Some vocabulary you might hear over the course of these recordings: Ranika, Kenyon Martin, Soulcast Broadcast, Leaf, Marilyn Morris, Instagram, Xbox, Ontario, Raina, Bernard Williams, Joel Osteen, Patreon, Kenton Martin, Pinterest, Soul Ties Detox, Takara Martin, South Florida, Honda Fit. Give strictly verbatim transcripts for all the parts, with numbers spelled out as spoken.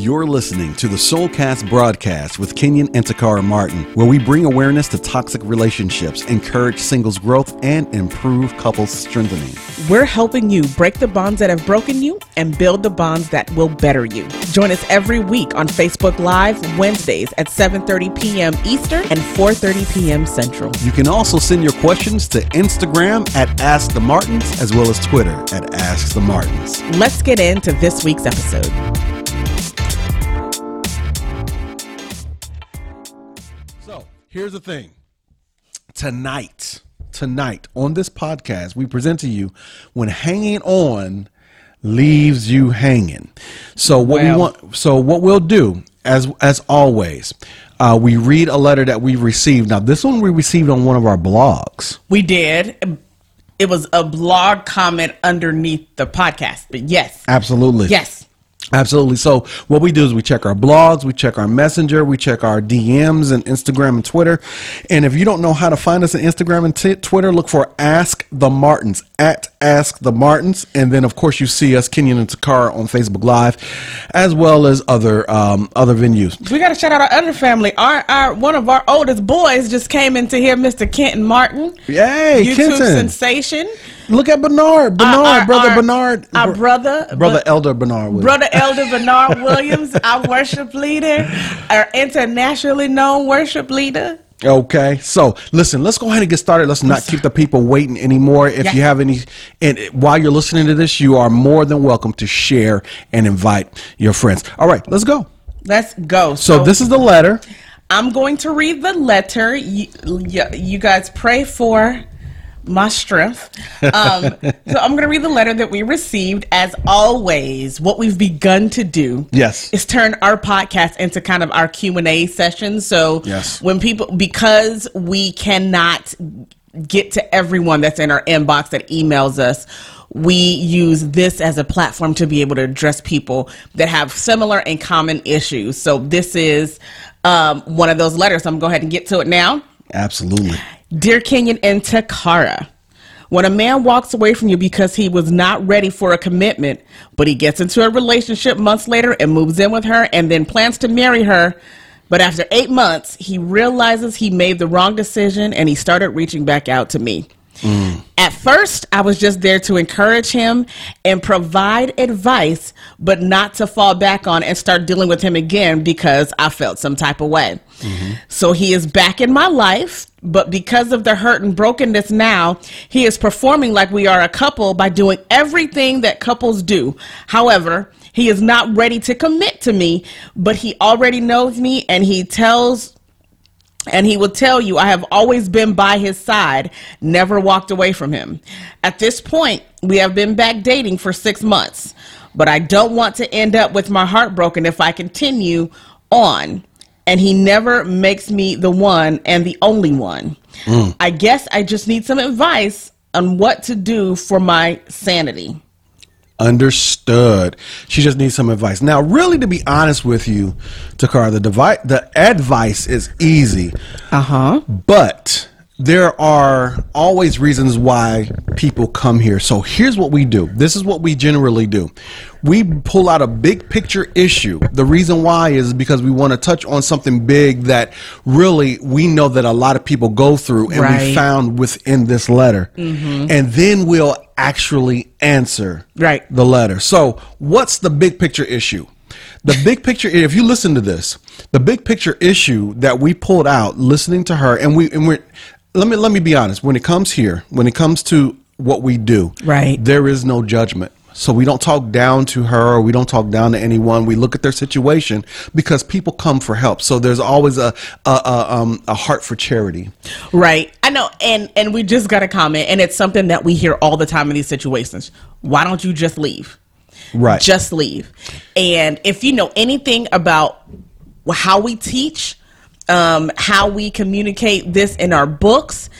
You're listening to the Soulcast Broadcast with Kenyon and Takara Martin, where we bring awareness to toxic relationships, encourage singles growth, and improve couples strengthening. We're helping you break the bonds that have broken you and build the bonds that will better you. Join us every week on Facebook Live Wednesdays at seven thirty p.m. Eastern and four thirty p.m. Central. You can also send your questions to Instagram at Ask the Martins, as well as Twitter at Ask the Martins. Let's get into this week's episode. Here's the thing. Tonight, tonight on this podcast, we present to you When Hanging On Leaves You Hanging. So what wow. we want, so what we'll do, as as always, uh, we read a letter that we received. Now, this one we received on one of our blogs. We did. It was a blog comment underneath the podcast. But yes, absolutely. Yes. Absolutely. So what we do is we check our blogs, we check our messenger, we check our D Ms and Instagram and Twitter. And if you don't know how to find us on Instagram and t- Twitter, look for Ask the Martins at Ask the Martins. And then, of course, you see us, Kenyon and Takara, on Facebook Live, as well as other um, other venues. We got to shout out our other family. Our, our one of our oldest boys just came in to hear Mister Kenton Martin. Yay, YouTube Kenton. YouTube sensation. Look at Bernard, Bernard, our, our, brother our, Bernard. Our brother. Brother but, Elder Bernard Williams. Brother Elder Bernard Williams, our worship leader, our internationally known worship leader. Okay, so listen, let's go ahead and get started. Let's not keep the people waiting anymore. If yeah. you have any, and while you're listening to this, you are more than welcome to share and invite your friends. All right, let's go. Let's go. So, so this is the letter. I'm going to read the letter. You, you guys pray for my strength. Um, so I'm going to read the letter that we received. As always, what we've begun to do yes. is turn our podcast into kind of our Q and A session. So yes. when people, because we cannot get to everyone that's in our inbox that emails us, we use this as a platform to be able to address people that have similar and common issues. So this is um, one of those letters. So I'm going to go ahead and get to it now. Absolutely. Dear Kenyon and Takara, when a man walks away from you because he was not ready for a commitment, but he gets into a relationship months later and moves in with her and then plans to marry her, but after eight months, he realizes he made the wrong decision and he started reaching back out to me. Mm. At first, I was just there to encourage him and provide advice, but not to fall back on and start dealing with him again because I felt some type of way. Mm-hmm. So he is back in my life, but because of the hurt and brokenness now, he is performing like we are a couple by doing everything that couples do. However, he is not ready to commit to me, but he already knows me and he tells And he will tell you, I have always been by his side, never walked away from him. At this point, we have been back dating for six months, but I don't want to end up with my heart broken if I continue on. And he never makes me the one and the only one. Mm. I guess I just need some advice on what to do for my sanity. Understood. She just needs some advice. Now, really, to be honest with you, Takara, the device, the advice is easy. Uh-huh. But there are always reasons why people come here. So here's what we do. This is what we generally do. We pull out a big picture issue. The reason why is because we want to touch on something big that really we know that a lot of people go through and right. we found within this letter. Mm-hmm. And then we'll actually answer right. the letter. So what's the big picture issue? The big picture, if you listen to this, the big picture issue that we pulled out listening to her, and we and we're let me let me be honest, when it comes here, when it comes to what we do, right, there is no judgment. So we don't talk down to her, or we don't talk down to anyone. We look at their situation because people come for help. So there's always a a, a, um, a heart for charity. Right. I know. And, and we just got a comment, and it's something that we hear all the time in these situations. Why don't you just leave? Right. Just leave. And if you know anything about how we teach, um, how we communicate this in our books,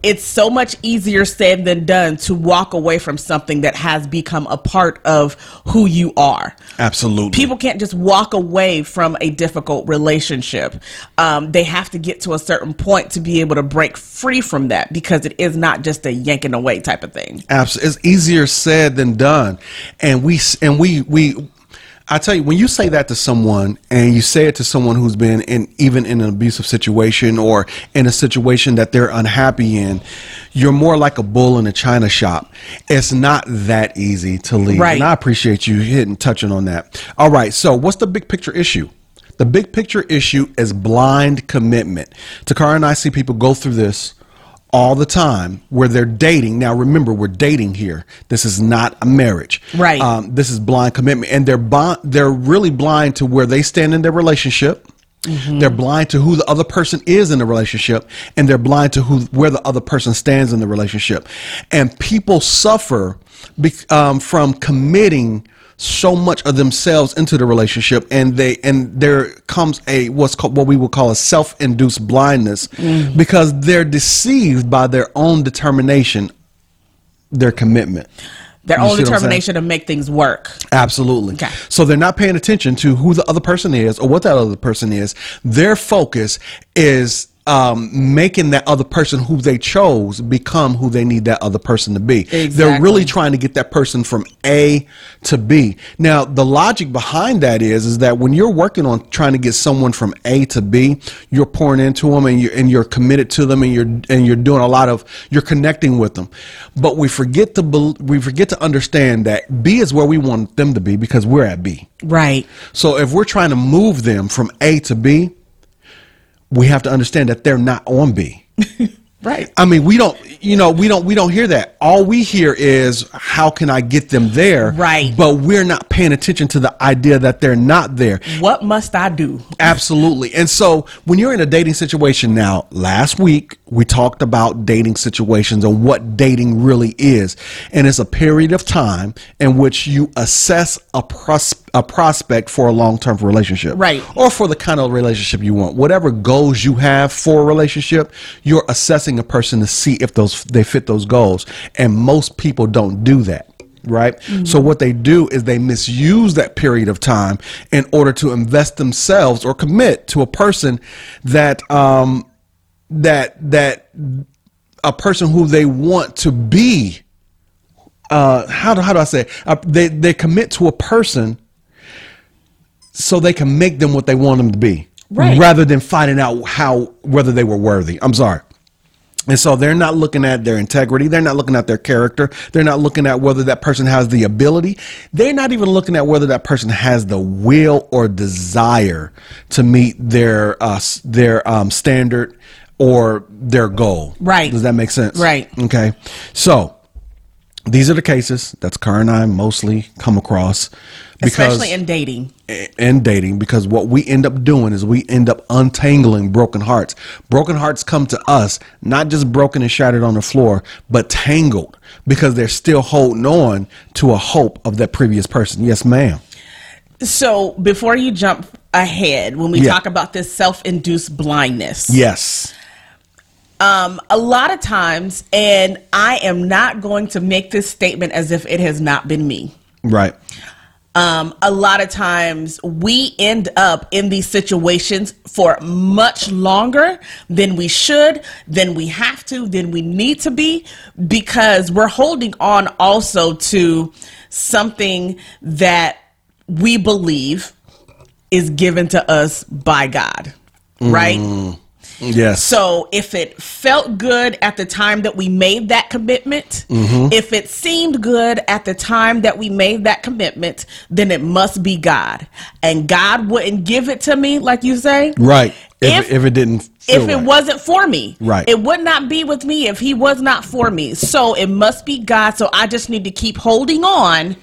it's so much easier said than done to walk away from something that has become a part of who you are. Absolutely. People can't just walk away from a difficult relationship. Um, they have to get to a certain point to be able to break free from that, because it is not just a yanking away type of thing. Absolutely. It's easier said than done. And we, and we, we, I tell you, when you say that to someone, and you say it to someone who's been in even in an abusive situation or in a situation that they're unhappy in, you're more like a bull in a china shop. It's not that easy to leave. Right. And I appreciate you hitting touching on that. All right. So what's the big picture issue? The big picture issue is blind commitment. Takara and I see people go through this all the time where they're dating. Now, remember, we're dating here. This is not a marriage. Right. Um, this is blind commitment. And they're bond, they're really blind to where they stand in their relationship. Mm-hmm. They're blind to who the other person is in the relationship. And they're blind to who where the other person stands in the relationship. And people suffer be, um, from committing so much of themselves into the relationship, and they and there comes a what's called what we would call a self-induced blindness, mm. because they're deceived by their own determination, their commitment, their you own determination to make things work. Absolutely. Okay. So they're not paying attention to who the other person is or what that other person is. Their focus is Um, making that other person who they chose become who they need that other person to be. Exactly. They're really trying to get that person from A to B. Now, the logic behind that is, is that when you're working on trying to get someone from A to B, you're pouring into them and you're, and you're committed to them and you're, and you're doing a lot of, you're connecting with them. But we forget to, be, we forget to understand that B is where we want them to be because we're at B. Right. So if we're trying to move them from A to B, we have to understand that they're not on B. Right. I mean, we don't, you know, we don't, we don't hear that. All we hear is, how can I get them there? Right. But we're not paying attention to the idea that they're not there. What must I do? Absolutely. And so when you're in a dating situation now, last week we talked about dating situations and what dating really is. And it's a period of time in which you assess a prospect. a prospect for a long-term relationship, right? Or for the kind of relationship you want, whatever goals you have for a relationship, you're assessing a person to see if those they fit those goals. And most people don't do that. Right. Mm-hmm. So what they do is they misuse that period of time in order to invest themselves or commit to a person that, um, that, that a person who they want to be, uh, how do, how do I say it? Uh, they, they commit to a person so they can make them what they want them to be, right, rather than finding out how whether they were worthy. I'm sorry. And so they're not looking at their integrity. They're not looking at their character. They're not looking at whether that person has the ability. They're not even looking at whether that person has the will or desire to meet their uh, their um, standard or their goal. Right. Does that make sense? Right. Okay. So these are the cases that Takara and I mostly come across. Because, especially in dating. In dating, because what we end up doing is we end up untangling broken hearts. Broken hearts come to us, not just broken and shattered on the floor, but tangled because they're still holding on to a hope of that previous person. Yes, ma'am. So before you jump ahead, when we yeah. talk about this self-induced blindness. Yes. Um, a lot of times, and I am not going to make this statement as if it has not been me. Right. Um, a lot of times we end up in these situations for much longer than we should, than we have to, than we need to be, because we're holding on also to something that we believe is given to us by God, right? Mm, yes. So if it felt good at the time that we made that commitment, mm-hmm. if it seemed good at the time that we made that commitment, then it must be God. And God wouldn't give it to me, like you say. Right. If, if, if it didn't feel If right. it wasn't for me. Right. It would not be with me if he was not for me. So it must be God. So I just need to keep holding on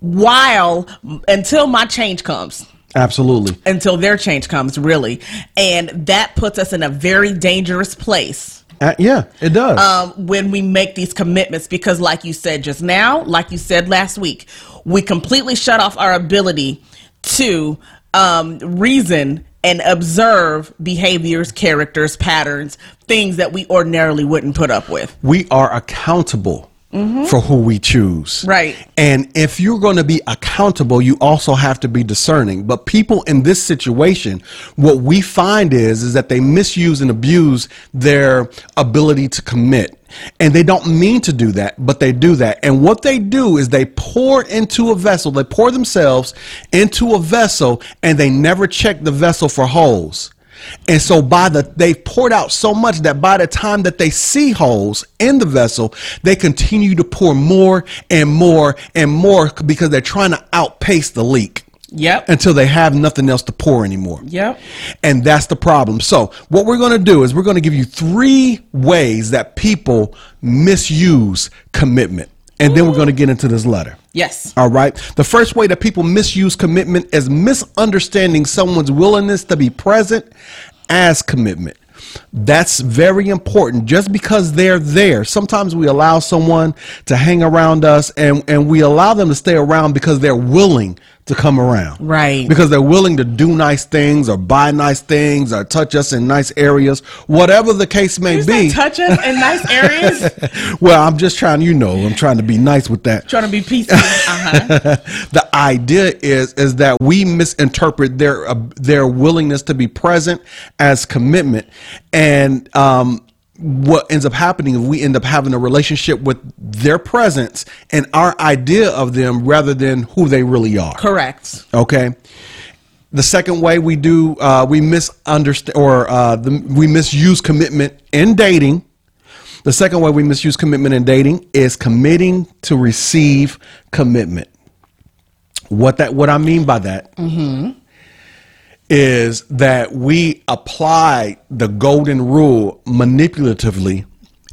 while until my change comes. Absolutely. Until their change comes, really. And that puts us in a very dangerous place. Uh, yeah, it does. Um, when we make these commitments, because like you said just now, like you said last week, we completely shut off our ability to um, reason and observe behaviors, characters, patterns, things that we ordinarily wouldn't put up with. We are accountable mm-hmm. for who we choose. Right. And if you're going to be accountable, you also have to be discerning. But people in this situation, what we find is, is that they misuse and abuse their ability to commit. And they don't mean to do that, but they do that. And what they do is they pour into a vessel. They pour themselves into a vessel, and they never check the vessel for holes. And so by the, they've poured out so much that by the time that they see holes in the vessel, they continue to pour more and more and more because they're trying to outpace the leak. Yep. Until they have nothing else to pour anymore. Yep. And that's the problem. So what we're going to do is we're going to give you three ways that people misuse commitment. And Ooh. Then we're going to get into this letter. Yes. All right. The first way that people misuse commitment is misunderstanding someone's willingness to be present as commitment. That's very important. Just because they're there, sometimes we allow someone to hang around us, and, and we allow them to stay around because they're willing to come around. Right. Because they're willing to do nice things or buy nice things or touch us in nice areas, whatever the case may Did you be. Say touch us in nice areas? Well, I'm just trying, you know, I'm trying to be nice with that. Trying to be peaceful. Uh-huh. The idea is is that we misinterpret their uh, their willingness to be present as commitment. And um, what ends up happening is we end up having a relationship with their presence and our idea of them rather than who they really are. Correct. Okay. The second way we do uh, we misunderstand or uh, the, we misuse commitment in dating. The second way we misuse commitment in dating is committing to receive commitment. What that what I mean by that. Mm-hmm. Is that we apply the golden rule manipulatively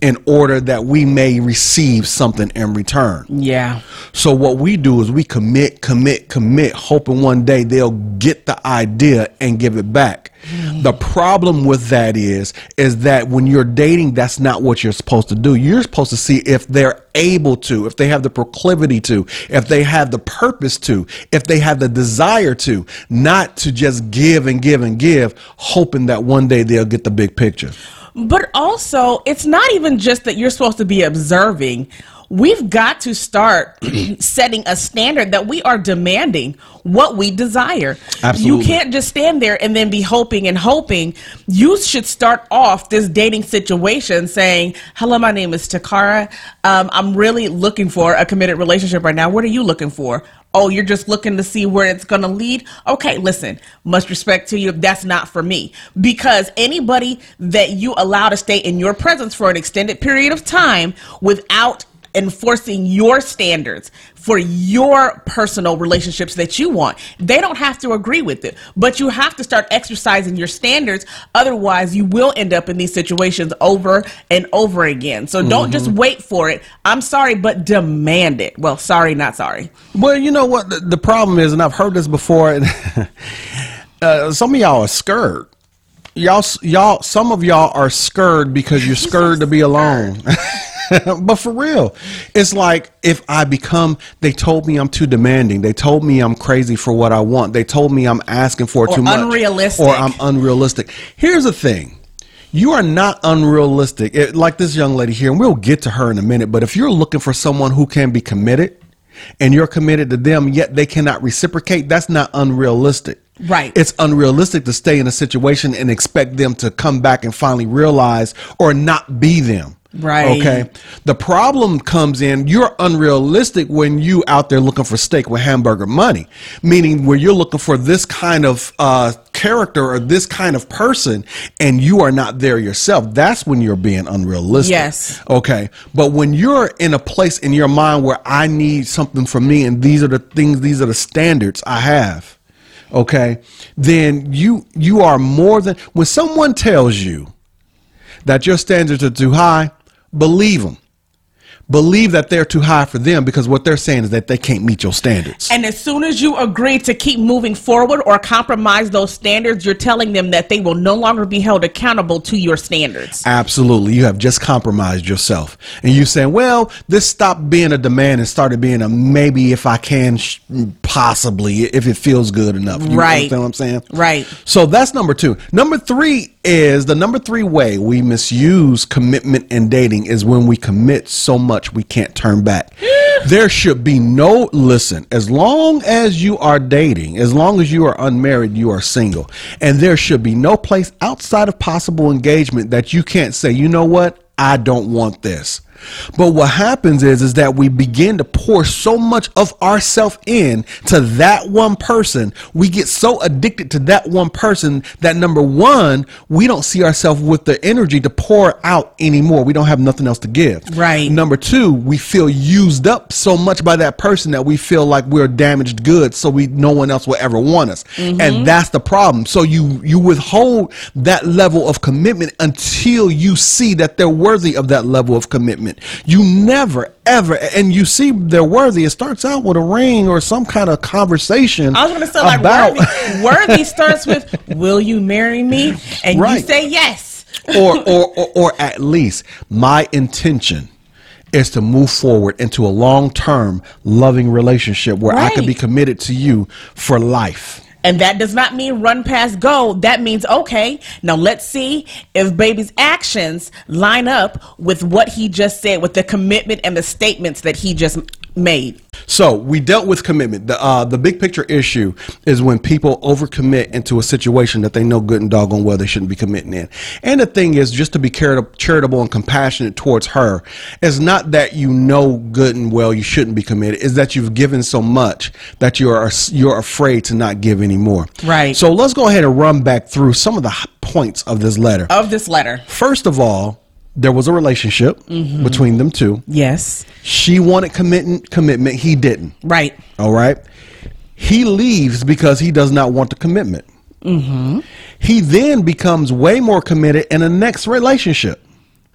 in order that we may receive something in return. Yeah. So what we do is we commit, commit, commit, hoping one day they'll get the idea and give it back. Mm. The problem with that is, is that when you're dating, that's not what you're supposed to do. You're supposed to see if they're able to, if they have the proclivity to, if they have the purpose to, if they have the desire to, not to just give and give and give, hoping that one day they'll get the big picture. But also, it's not even just that you're supposed to be observing. We've got to start setting a standard that we are demanding what we desire. Absolutely. You can't just stand there and then be hoping and hoping. You should start off this dating situation saying, hello, my name is Takara. Um, I'm really looking for a committed relationship right now. What are you looking for? Oh, you're just looking to see where it's going to lead? Okay, listen, much respect to you. That's not for me. Because anybody that you allow to stay in your presence for an extended period of time without enforcing your standards for your personal relationships that you want, they don't have to agree with it. But you have to start exercising your standards. Otherwise, you will end up in these situations over and over again. So don't mm-hmm. just wait for it. I'm sorry, but demand it. Well, sorry, not sorry. Well, you know what? The, the problem is, and I've heard this before, and uh, some of y'all are scared. Y'all, y'all, some of y'all are scared because you're scared to be alone. But for real, it's like if I become, they told me I'm too demanding. They told me I'm crazy for what I want. They told me I'm asking for or too much. Or unrealistic. Or I'm unrealistic. Here's the thing. You are not unrealistic. It, like this young lady here, and we'll get to her in a minute. But if you're looking for someone who can be committed and you're committed to them, yet they cannot reciprocate, that's not unrealistic. Right. It's unrealistic to stay in a situation and expect them to come back and finally realize or not be them. Right. Okay. The problem comes in, you're unrealistic when you out there looking for steak with hamburger money, meaning where you're looking for this kind of uh, character or this kind of person and you are not there yourself. That's when you're being unrealistic. Yes. Okay. But when you're in a place in your mind where I need something from me and these are the things, these are the standards I have. Okay. Then you, you are more than, when someone tells you that your standards are too high, believe them. Believe that they're too high for them because what they're saying is that they can't meet your standards. And as soon as you agree to keep moving forward or compromise those standards, you're telling them that they will no longer be held accountable to your standards. Absolutely. You have just compromised yourself. And you're saying, well, this stopped being a demand and started being a maybe if I can, sh- possibly, if it feels good enough. You right. understand what I'm saying? Right. So that's number two. Number three is the number three way we misuse commitment in dating is when we commit so much much we can't turn back. There should be no, listen, as long as you are dating, as long as you are unmarried, you are single, and there should be no place outside of possible engagement that you can't say, you know what, I don't want this. But what happens is, is that we begin to pour so much of ourselves in to that one person. We get so addicted to that one person that, number one, we don't see ourselves with the energy to pour out anymore. We don't have nothing else to give. Right. Number two, we feel used up so much by that person that we feel like we're damaged goods, so we no one else will ever want us. Mm-hmm. And that's the problem. So you, you withhold that level of commitment until you see that they're worthy of that level of commitment. You never ever, and you see they're worthy. It starts out with a ring or some kind of conversation. I was going to say, like, about worthy, worthy starts with, will you marry me? And right. You say yes. or, or, or, or at least my intention is to move forward into a long-term loving relationship where right. I can be committed to you for life. And that does not mean run past go. That means, okay, now let's see if baby's actions line up with what he just said, with the commitment and the statements that he just made. So we dealt with commitment. The uh, the big picture issue is when people overcommit into a situation that they know good and doggone well they shouldn't be committing in. And the thing is, just to be charitable and compassionate towards her, it's not that you know good and well you shouldn't be committed. It's that you've given so much that you're you're afraid to not give anymore. Right. So let's go ahead and run back through some of the points of this letter. Of this letter. First of all, there was a relationship mm-hmm. between them two. Yes. She wanted commitment, commitment. He didn't. Right. All right. He leaves because he does not want the commitment. Mm-hmm. He then becomes way more committed in the next relationship.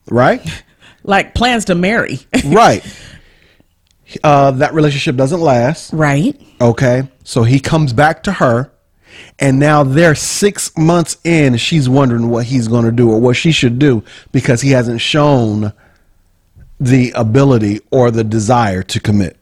Right. Like plans to marry. Right. Uh, that relationship doesn't last. Right. Okay. So he comes back to her. And now they're six months in. She's wondering what he's going to do or what she should do because he hasn't shown the ability or the desire to commit.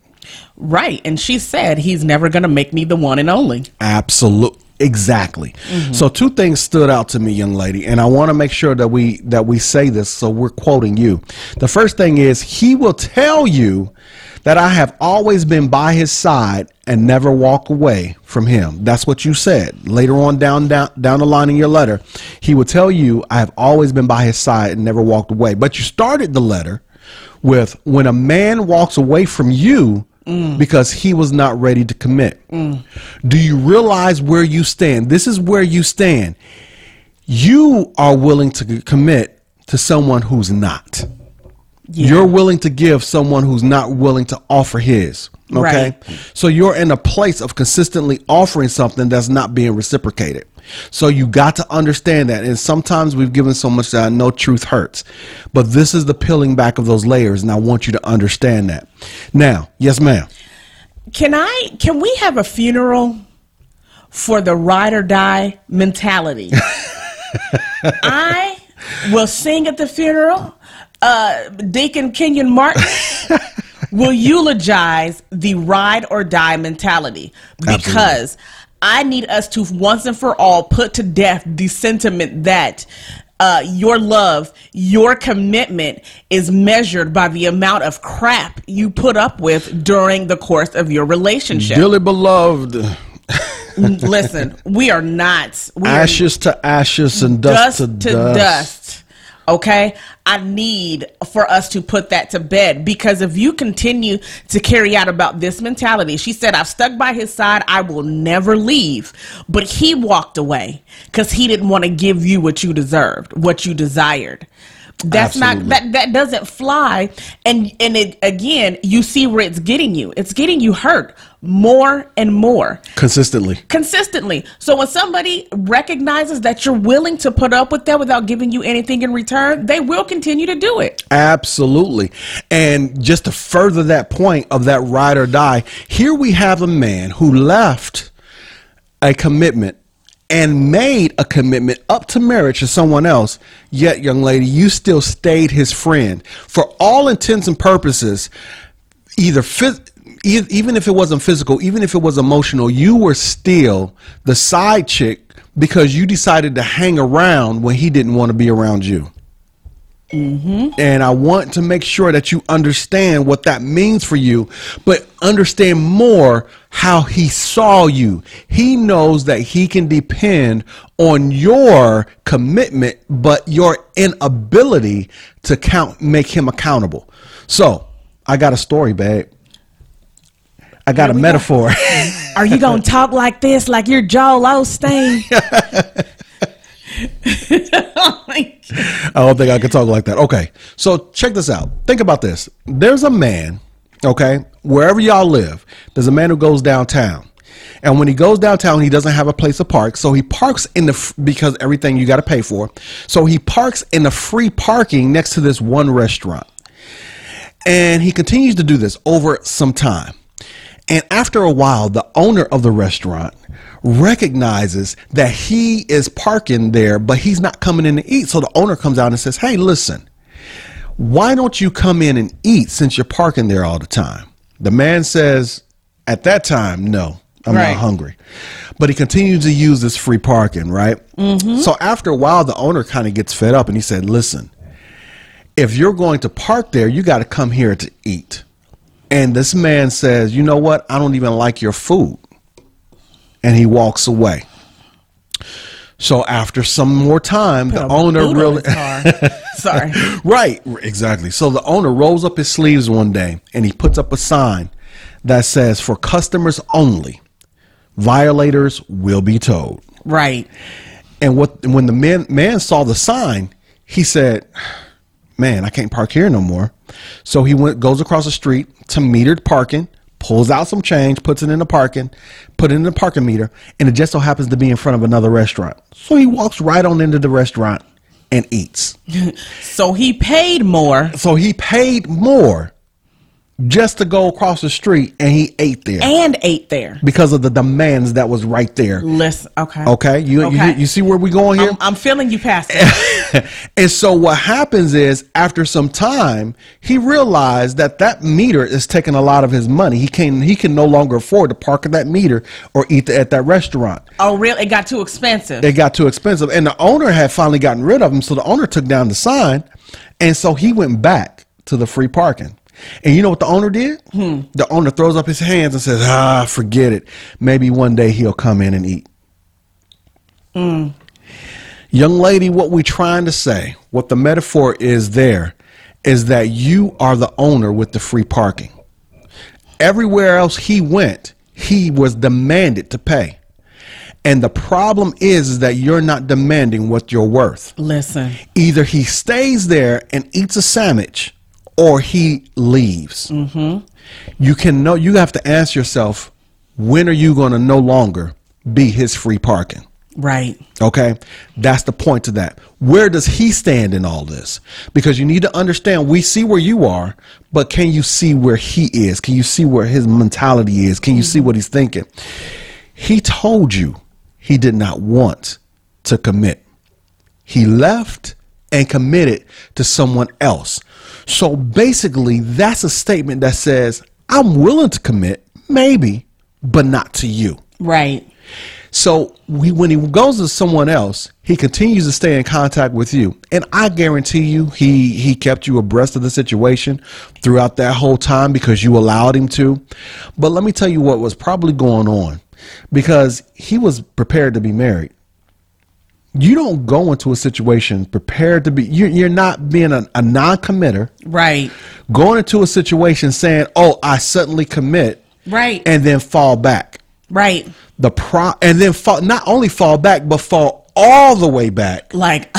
Right. And she said, he's never going to make me the one and only. Absolutely. Exactly. Mm-hmm. So two things stood out to me, young lady, and I want to make sure that we that we say this. So we're quoting you. The first thing is, he will tell you that I have always been by his side and never walk away from him. That's what you said later on down, down, down the line in your letter. He will tell you I have always been by his side and never walked away. But you started the letter with, when a man walks away from you, Mm. because he was not ready to commit. Mm. Do you realize where you stand? This is where you stand. You are willing to commit to someone who's not. Yeah. You're willing to give someone who's not willing to offer his. Okay. Right. So you're in a place of consistently offering something that's not being reciprocated. So you got to understand that. And sometimes we've given so much that I know truth hurts, but this is the peeling back of those layers. And I want you to understand that. Now, yes, ma'am. Can I, can we have a funeral for the ride or die mentality? I will sing at the funeral. Uh, Deacon Kenyon Martin will eulogize the ride or die mentality, because Absolutely. I need us to once and for all put to death the sentiment that uh, your love, your commitment is measured by the amount of crap you put up with during the course of your relationship. Dearly beloved. Listen, we are not. We ashes are, to ashes and dust, dust to, to dust. dust. Okay, I need for us to put that to bed, because if you continue to carry out about this mentality, she said, I've stuck by his side, I will never leave. But he walked away because he didn't want to give you what you deserved, what you desired. That's Absolutely. not that that doesn't fly. And and it, again, you see where it's getting you. It's getting you hurt more and more consistently. Consistently. So when somebody recognizes that you're willing to put up with that without giving you anything in return, they will continue to do it. Absolutely. And just to further that point of that ride or die, here we have a man who left a commitment and made a commitment up to marriage to someone else, yet, young lady, you still stayed his friend. For all intents and purposes, either phys- e- even if it wasn't physical, even if it was emotional, you were still the side chick because you decided to hang around when he didn't want to be around you. Mm-hmm. And I want to make sure that you understand what that means for you, but understand more how he saw you. He knows that he can depend on your commitment, but your inability to count, make him accountable. So I got a story, babe. I got a metaphor. Go. Are you going to talk like this? Like you're Joel Osteen? I don't think I could talk like that. Okay, so check this out. Think about this. There's a man, okay, wherever y'all live, there's a man who goes downtown, and when he goes downtown, he doesn't have a place to park, so he parks in the, because everything you got to pay for, so he parks in the free parking next to this one restaurant, and he continues to do this over some time. And after a while, the owner of the restaurant recognizes that he is parking there, but he's not coming in to eat. So the owner comes out and says, hey, listen, why don't you come in and eat since you're parking there all the time? The man says, at that time, no, I'm right. not hungry. But he continues to use this free parking, right? Mm-hmm. So after a while, the owner kind of gets fed up and he said, listen, if you're going to park there, you got to come here to eat. And this man says, you know what? I don't even like your food. And he walks away. So after some more time, Put the owner really. Sorry. Right. Exactly. So the owner rolls up his sleeves one day and he puts up a sign that says, for customers only, violators will be towed. Right. And what, when the man, man saw the sign, he said, man, I can't park here no more. So he went, goes across the street to metered parking, pulls out some change, puts it in the parking, put it in the parking meter, and it just so happens to be in front of another restaurant. So he walks right on into the restaurant and eats. So he paid more. So he paid more just to go across the street, and he ate there. And ate there. Because of the demands that was right there. Listen, okay. Okay? You, okay. you, you see where we're going here? I'm, I'm feeling you, Pastor. And so what happens is, after some time, he realized that that meter is taking a lot of his money. He can he can no longer afford to park at that meter or eat the, at that restaurant. Oh, really? It got too expensive. It got too expensive. And the owner had finally gotten rid of him, so the owner took down the sign, and so he went back to the free parking. And you know what the owner did? Hmm. The owner throws up his hands and says, ah, forget it. Maybe one day he'll come in and eat. Mm. Young lady, what we're trying to say, what the metaphor is there, is that you are the owner with the free parking. Everywhere else he went, he was demanded to pay. And the problem is, is that you're not demanding what you're worth. Listen. Either he stays there and eats a sandwich, or he leaves. Mm-hmm. You can know, you have to ask yourself, when are you going to no longer be his free parking? Right. Okay. That's the point to that. Where does he stand in all this? Because you need to understand, we see where you are, but can you see where he is? Can you see where his mentality is? Can you mm-hmm. see what he's thinking? He told you he did not want to commit. He left and committed to someone else. So basically, that's a statement that says, I'm willing to commit, maybe, but not to you. Right. So we, when he goes to someone else, he continues to stay in contact with you. And I guarantee you, he, he kept you abreast of the situation throughout that whole time because you allowed him to. But let me tell you what was probably going on, because he was prepared to be married. You don't go into a situation prepared to be, you're, you're not being a, a non-committer. Right. Going into a situation saying, oh, I suddenly commit. Right. And then fall back. Right. The pro, and then fall, not only fall back, but fall all the way back. Like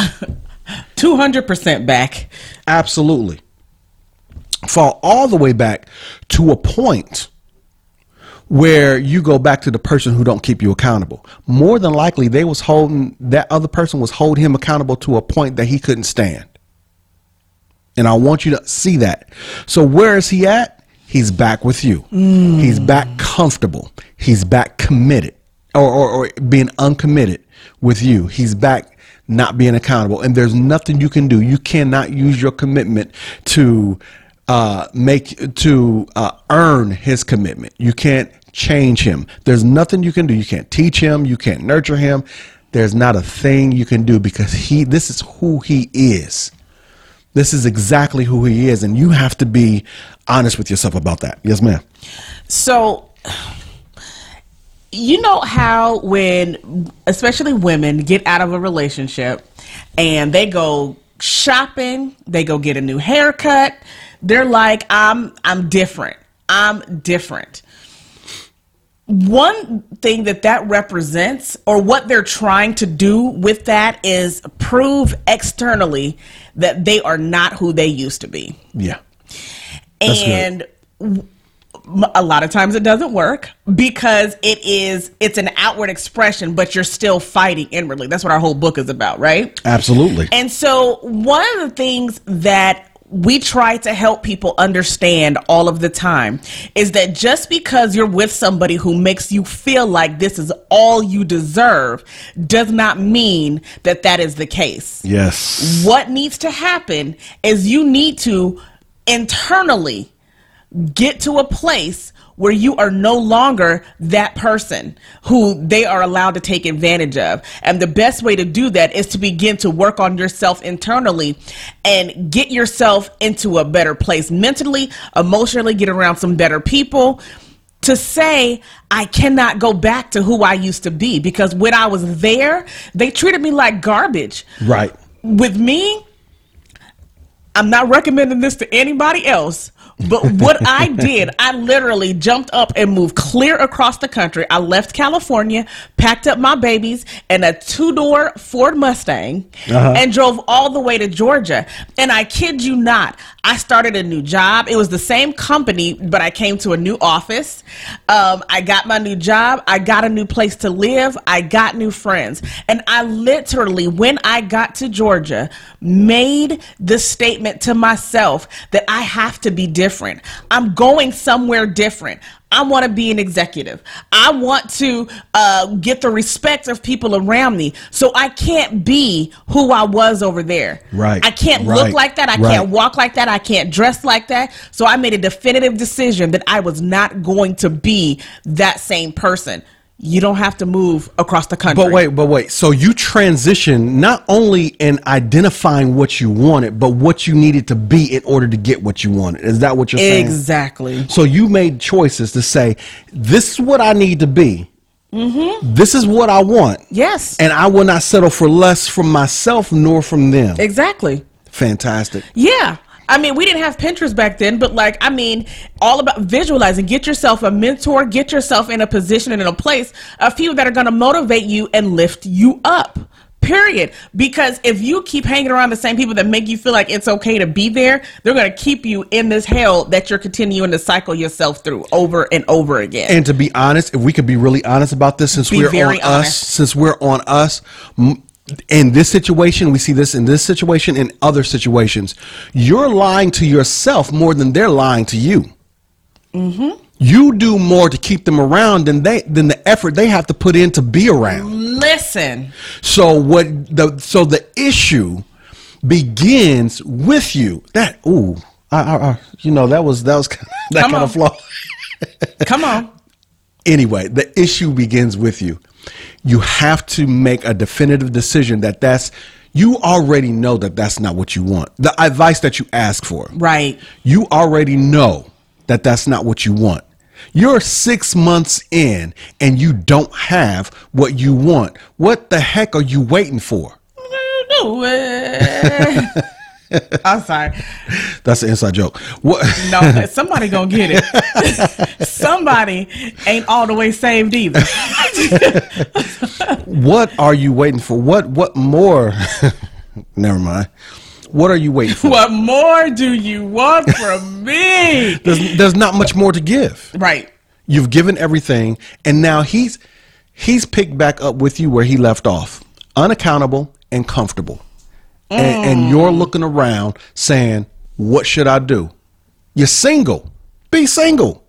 two hundred percent back. Absolutely. Fall all the way back to a point where you go back to the person who don't keep you accountable. More than likely, they was holding, that other person was holding him accountable to a point that he couldn't stand. And I want you to see that. So where is he at? He's back with you. Mm. He's back comfortable. He's back committed, or, or, or being uncommitted with you. He's back not being accountable. And there's nothing you can do. You cannot use your commitment to Uh, make to uh, earn his commitment. You can't change him. There's nothing you can do. You can't teach him. You can't nurture him. There's not a thing you can do, because he, this is who he is. This is exactly who he is, and you have to be honest with yourself about that. Yes, ma'am. So, you know how when, especially women, get out of a relationship and they go shopping, they go get a new haircut, they're like, I'm, I'm different. I'm different. One thing that that represents, or what they're trying to do with that, is prove externally that they are not who they used to be. Yeah. And w- a lot of times it doesn't work because it is, it's an outward expression, but you're still fighting inwardly. That's what our whole book is about, right? Absolutely. And so one of the things that we try to help people understand all of the time is that just because you're with somebody who makes you feel like this is all you deserve does not mean that that is the case. Yes. What needs to happen is you need to internally get to a place where you are no longer that person who they are allowed to take advantage of. And the best way to do that is to begin to work on yourself internally and get yourself into a better place mentally, emotionally, get around some better people to say, I cannot go back to who I used to be, because when I was there, they treated me like garbage. Right. With me, I'm not recommending this to anybody else, but what I did, I literally jumped up and moved clear across the country. I left California, packed up my babies in a two-door Ford Mustang, uh-huh. and drove all the way to Georgia. And I kid you not, I started a new job. It was the same company, but I came to a new office. Um, I got my new job. I got a new place to live. I got new friends. And I literally, when I got to Georgia, made the statement to myself that I have to be different. Different. I'm going somewhere different. I want to be an executive. I want to uh, get the respect of people around me. So I can't be who I was over there. Right. I can't right. look like that. I right. can't walk like that. I can't dress like that. So I made a definitive decision that I was not going to be that same person. You don't have to move across the country. But wait, but wait. So you transition not only in identifying what you wanted, but what you needed to be in order to get what you wanted. Is that what you're saying? Exactly. So you made choices to say, this is what I need to be. Mm-hmm. This is what I want. Yes. And I will not settle for less from myself nor from them. Exactly. Fantastic. Yeah. I mean, we didn't have Pinterest back then, but like, I mean, all about visualizing. Get yourself a mentor, get yourself in a position and in a place of people that are going to motivate you and lift you up, period. Because if you keep hanging around the same people that make you feel like it's okay to be there, they're going to keep you in this hell that you're continuing to cycle yourself through over and over again. And to be honest, if we could be really honest about this, since be we're on honest. us, since we're on us, m- in this situation, we see this in this situation, in other situations, you're lying to yourself more than they're lying to you. Mm-hmm. You do more to keep them around than they than the effort they have to put in to be around. Listen. So what the so the issue begins with you. That ooh, I, I, I you know that was that was kind of, that Come kind on. of flaw. Come on. Anyway, the issue begins with you. You have to make a definitive decision that that's, you already know that that's not what you want. The advice that you ask for. Right. You already know that that's not what you want. You're six months in and you don't have what you want. What the heck are you waiting for? I'm sorry. That's an inside joke. What? No, somebody gonna get it. Somebody ain't all the way saved either. What are you waiting for? What? What more? Never mind. What are you waiting for? What more do you want from me? There's, there's not much more to give. Right. You've given everything, and now he's he's picked back up with you where he left off, unaccountable and comfortable. Mm. And, and you're looking around saying, what should I do? You're single. Be single.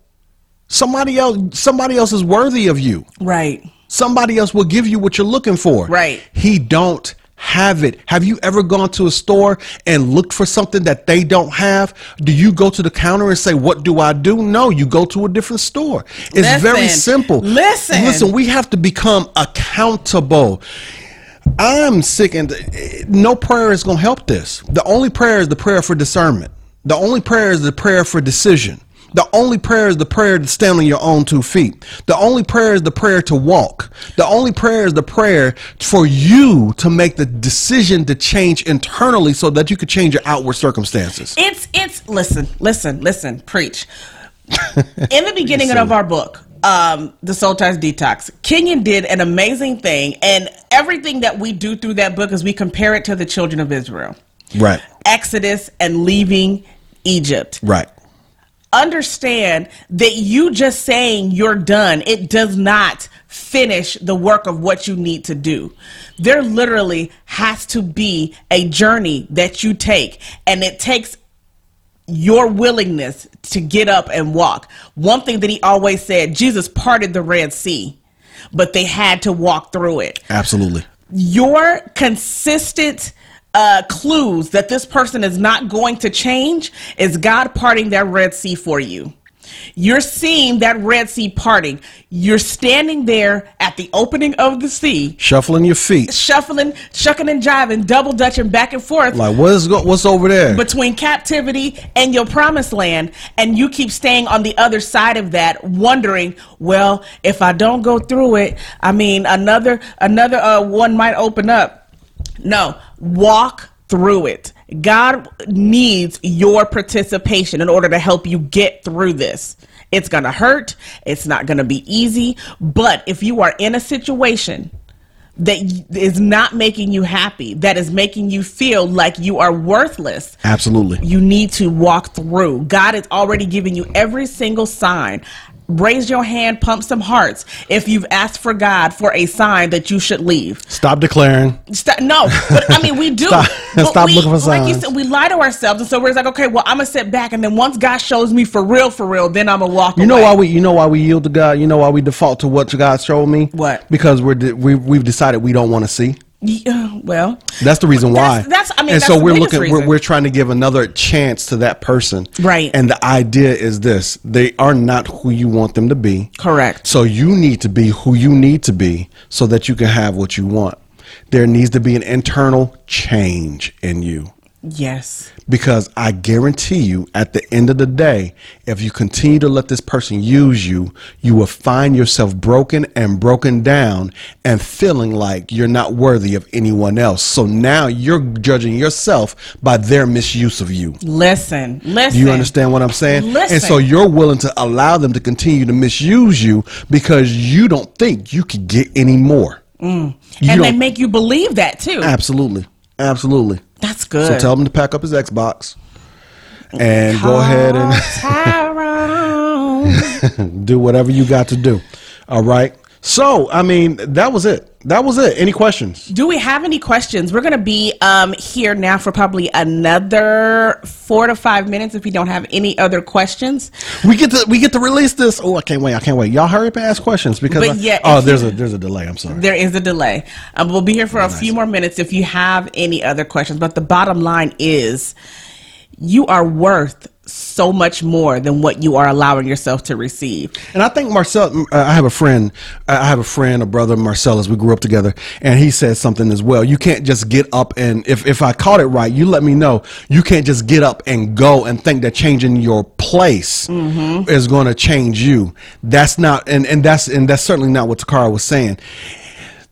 Somebody else, somebody else is worthy of you. Right. Somebody else will give you what you're looking for. Right. He don't have it. Have you ever gone to a store and looked for something that they don't have? Do you go to the counter and say, what do I do? No, you go to a different store. It's listen, very simple. Listen. Listen, we have to become accountable. I'm sick, and no prayer is going to help this. The only prayer is the prayer for discernment. The only prayer is the prayer for decision. The only prayer is the prayer to stand on your own two feet. The only prayer is the prayer to walk. The only prayer is the prayer for you to make the decision to change internally so that you could change your outward circumstances. It's, it's, listen, listen, listen, preach. In the beginning of our book, um, The Soul Ties Detox, Kenyon did an amazing thing. And everything that we do through that book is we compare it to the children of Israel. Right. Exodus and leaving Egypt. Right. Understand that you just saying you're done, it does not finish the work of what you need to do. There literally has to be a journey that you take, and it takes your willingness to get up and walk. One thing that he always said, Jesus parted the Red Sea, but they had to walk through it. Absolutely. Your consistent Uh, clues that this person is not going to change is God parting that Red Sea for you. You're seeing that Red Sea parting. You're standing there at the opening of the sea, shuffling your feet, shuffling, shucking and jiving, double dutching back and forth. Like what is go- what's over there between captivity and your promised land, and you keep staying on the other side of that, wondering, well, if I don't go through it, I mean, another another uh, one might open up. No, walk through it. God needs your participation in order to help you get through this. It's going to hurt. It's not going to be easy. But if you are in a situation that is not making you happy, that is making you feel like you are worthless, absolutely, you need to walk through. God is already giving you every single sign. Raise your hand, pump some hearts if you've asked for God for a sign that you should leave. Stop declaring. Stop, no, but I mean, we do. Stop, stop we, looking for signs. Like you said, we lie to ourselves, and so we're like, okay, well, I'm gonna sit back, and then once God shows me for real, for real, then I'm gonna walk. You know away. why we? You know why we yield to God? You know why we default to what God showed me? What? Because we're de- we we've decided we don't want to see. Yeah, well, that's the reason why. That's, that's I mean, and that's so we're looking. We're, we're trying to give another chance to that person, right? And the idea is this: they are not who you want them to be. Correct. So you need to be who you need to be, so that you can have what you want. There needs to be an internal change in you. Yes. Because I guarantee you, at the end of the day, if you continue to let this person use you, you will find yourself broken and broken down and feeling like you're not worthy of anyone else. So now you're judging yourself by their misuse of you. Listen, listen. Do you understand what I'm saying? Listen. And so you're willing to allow them to continue to misuse you because you don't think you could get any more. Mm. And they make you believe that too. Absolutely. Absolutely. That's good. So tell him to pack up his Xbox and Call go ahead and do whatever you got to do. All right. So, I mean, that was it. That was it. Any questions? Do we have any questions? We're going to be um, here now for probably another four to five minutes if we don't have any other questions. We get to we get to release this. Oh, I can't wait. I can't wait. Y'all hurry up and ask questions because I, yet, oh, there's you, a there's a delay. I'm sorry. There is a delay. Um, we'll be here for oh, a nice. few more minutes if you have any other questions. But the bottom line is you are worth so much more than what you are allowing yourself to receive. And I think Marcel, uh, I have a friend, I have a friend, a brother, Marcellus, we grew up together, and he said something as well. You can't just get up and, if, if I caught it right, you let me know, you can't just get up and go and think that changing your place mm-hmm. is going to change you. That's not, and, and that's and that's certainly not what Takara was saying.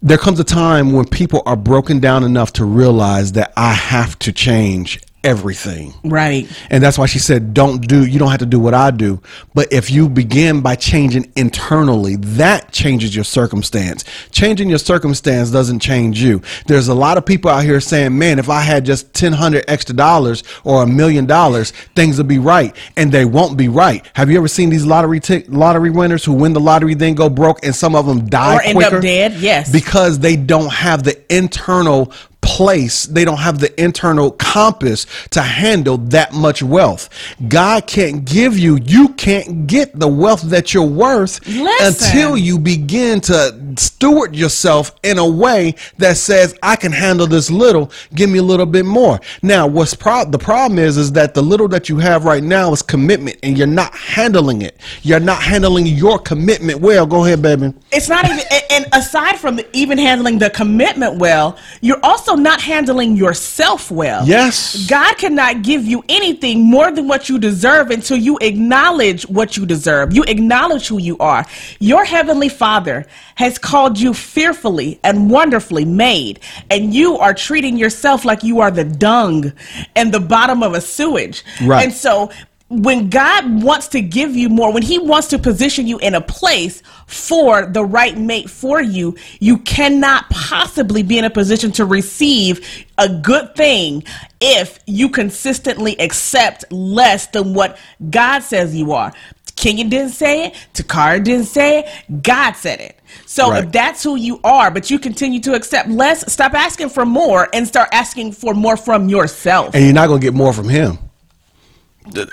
There comes a time when people are broken down enough to realize that I have to change everything. Right. And that's why she said, don't do, you don't have to do what I do. But if you begin by changing internally, that changes your circumstance. Changing your circumstance doesn't change you. There's a lot of people out here saying, man, if I had just ten hundred extra dollars or a million dollars, things would be right. And they won't be right. Have you ever seen these lottery t- lottery winners who win the lottery, then go broke, and some of them die or quicker? Or end up dead, yes. Because they don't have the internal place, they don't have the internal compass to handle that much wealth. God can't give you, you can't get the wealth that you're worth Listen. until you begin to steward yourself in a way that says, I can handle this little, give me a little bit more. Now, what's pro- the problem is, is that the little that you have right now is commitment, and you're not handling it. You're not handling your commitment well. Go ahead, baby. It's not even, and aside from the, even handling the commitment well, you're also not handling yourself well. Yes. God cannot give you anything more than what you deserve until you acknowledge what you deserve. You acknowledge who you are. Your Heavenly Father has called you fearfully and wonderfully made, and you are treating yourself like you are the dung and the bottom of a sewage. Right. And so when God wants to give you more, when he wants to position you in a place for the right mate for you, you cannot possibly be in a position to receive a good thing if you consistently accept less than what God says you are. Kenyon didn't say it. Takara didn't say it. God said it. So right. that's who you are, but you continue to accept less. Stop asking for more and start asking for more from yourself. And you're not going to get more from him.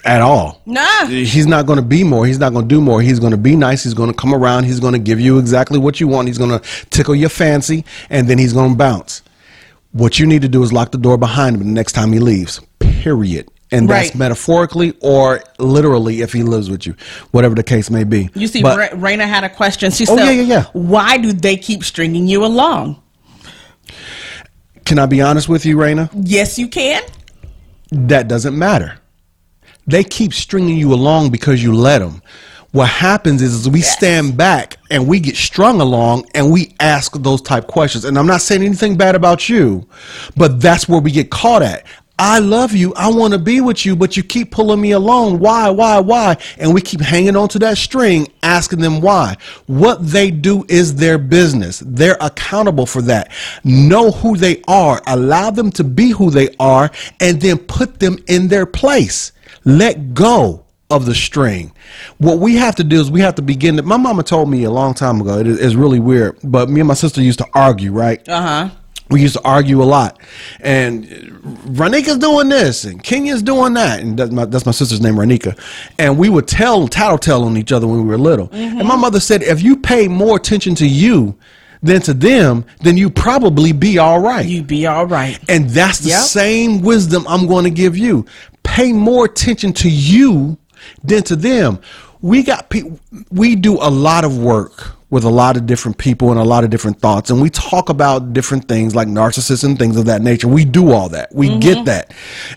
At all. Nah. He's not going to be more. He's not going to do more. He's going to be nice. He's going to come around. He's going to give you exactly what you want. He's going to tickle your fancy, and then he's going to bounce. What you need to do is lock the door behind him the next time he leaves, period. And right. that's metaphorically or literally if he lives with you, whatever the case may be. You see, but, Raina had a question. She oh, said, yeah, yeah, yeah. why do they keep stringing you along? Can I be honest with you, Raina? Yes, you can. That doesn't matter. They keep stringing you along because you let them. What happens is, is we yes. stand back and we get strung along and we ask those type questions. And I'm not saying anything bad about you, but that's where we get caught at. I love you. I want to be with you, but you keep pulling me along. Why, why, why? And we keep hanging on to that string, asking them why. What they do is their business. They're accountable for that. Know who they are. Allow them to be who they are and then put them in their place. Let go of the string. What we have to do is we have to begin to, my mama told me a long time ago, it is, it's really weird, but me and my sister used to argue, right? Uh-huh. We used to argue a lot, and Ranika's doing this and Kenya's doing that, and that's my, that's my sister's name, Ranika, and we would tell tattletale on each other when we were little. Mm-hmm. And my mother said, if you pay more attention to you than to them, then you probably be all right. You be all right. And that's the yep. same wisdom I'm going to give you. Pay more attention to you than to them. We got pe- we do a lot of work with a lot of different people and a lot of different thoughts, and we talk about different things like narcissism, things of that nature. We do all that. We mm-hmm. get that.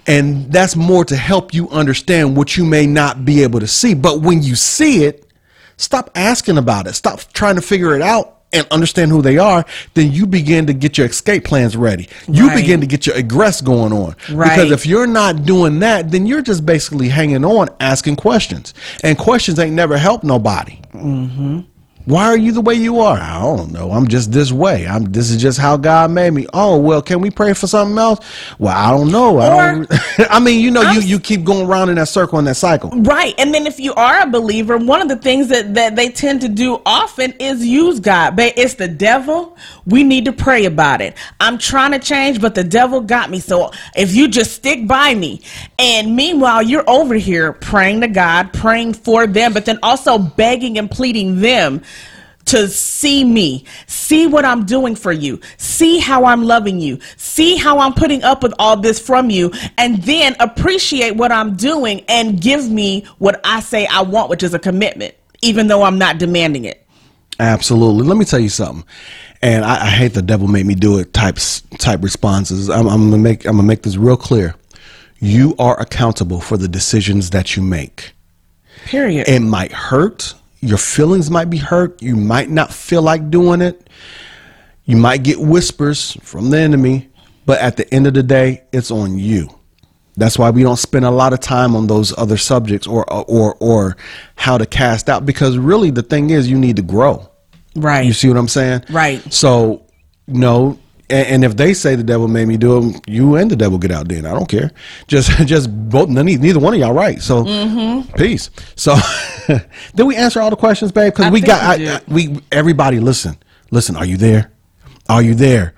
And that's more to help you understand what you may not be able to see. But when you see it, stop asking about it. Stop trying to figure it out and understand who they are. Then you begin to get your escape plans ready. You right. begin to get your aggress going on. Right. Because if you're not doing that, then you're just basically hanging on, asking questions. And questions ain't never helped nobody. Mm-hmm. Why are you the way you are? I don't know. I'm just this way. I'm. This is just how God made me. Oh, well, can we pray for something else? Well, I don't know. Or, I, don't, I mean, you know, I'm, you, you keep going around in that circle, in that cycle. Right. And then if you are a believer, one of the things that, that they tend to do often is use God. But it's the devil. We need to pray about it. I'm trying to change, but the devil got me. So if you just stick by me. And meanwhile, you're over here praying to God, praying for them, but then also begging and pleading them to see me, see what I'm doing for you, see how I'm loving you, see how I'm putting up with all this from you, and then appreciate what I'm doing and give me what I say I want, which is a commitment, even though I'm not demanding it. Absolutely. Let me tell you something. And I, I hate the devil made me do it types, type responses. I'm, I'm gonna make, I'm gonna make this real clear. You are accountable for the decisions that you make. Period. It might hurt. Your feelings might be hurt. You might not feel like doing it. You might get whispers from the enemy, but at the end of the day, it's on you. That's why we don't spend a lot of time on those other subjects or or or how to cast out, because really the thing is you need to grow. Right. You see what I'm saying? Right. So, no. And if they say the devil made me do it, you and the devil get out then. I don't care. Just, just both. Neither one of y'all right. So, mm-hmm. peace. So, did we answer all the questions, babe? Because we got I, I, we everybody. Listen, listen. Are you there? Are you there?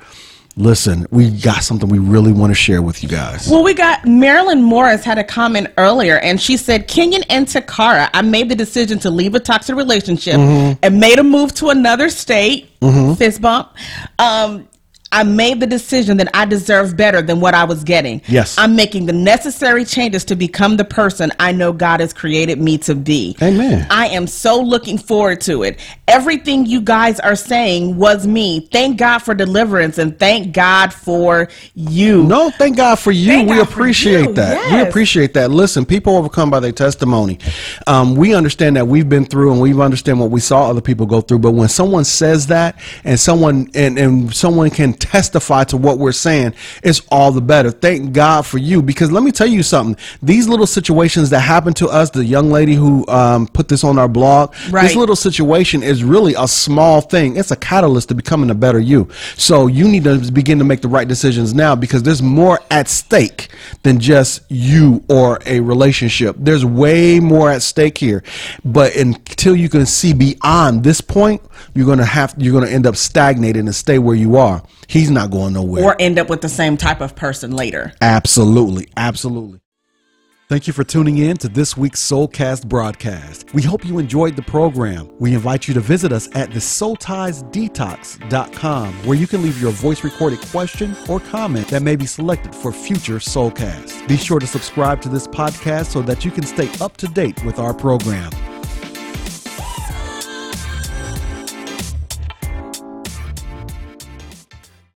Listen, we got something we really want to share with you guys. Well, we got Marilyn Morris had a comment earlier, and she said, Kenyon and Takara, I made the decision to leave a toxic relationship mm-hmm. and made a move to another state. Mm-hmm. Fist bump. Um, I made the decision that I deserve better than what I was getting. Yes. I'm making the necessary changes to become the person I know God has created me to be. Amen. I am so looking forward to it. Everything you guys are saying was me. Thank God for deliverance and thank God for you. No, thank God for you. Thank we God appreciate you. that. Yes. We appreciate that. Listen, people overcome by their testimony. Um, we understand that we've been through and we understand what we saw other people go through. But when someone says that and someone and, and someone can testify to what we're saying, it's all the better. Thank God for you, because let me tell you something, these little situations that happen to us, the young lady who um, put this on our blog, right. This little situation is really a small thing. It's a catalyst to becoming a better you. So you need to begin to make the right decisions now, because there's more at stake than just you or a relationship. There's way more at stake here, but until you can see beyond this point, you're gonna have you're gonna end up stagnating and stay where you are. He's not going nowhere. Or end up with the same type of person later. Absolutely. Absolutely. Thank you for tuning in to this week's Soulcast broadcast. We hope you enjoyed the program. We invite you to visit us at the soul ties detox dot com, where you can leave your voice recorded question or comment that may be selected for future Soulcast. Be sure to subscribe to this podcast so that you can stay up to date with our program.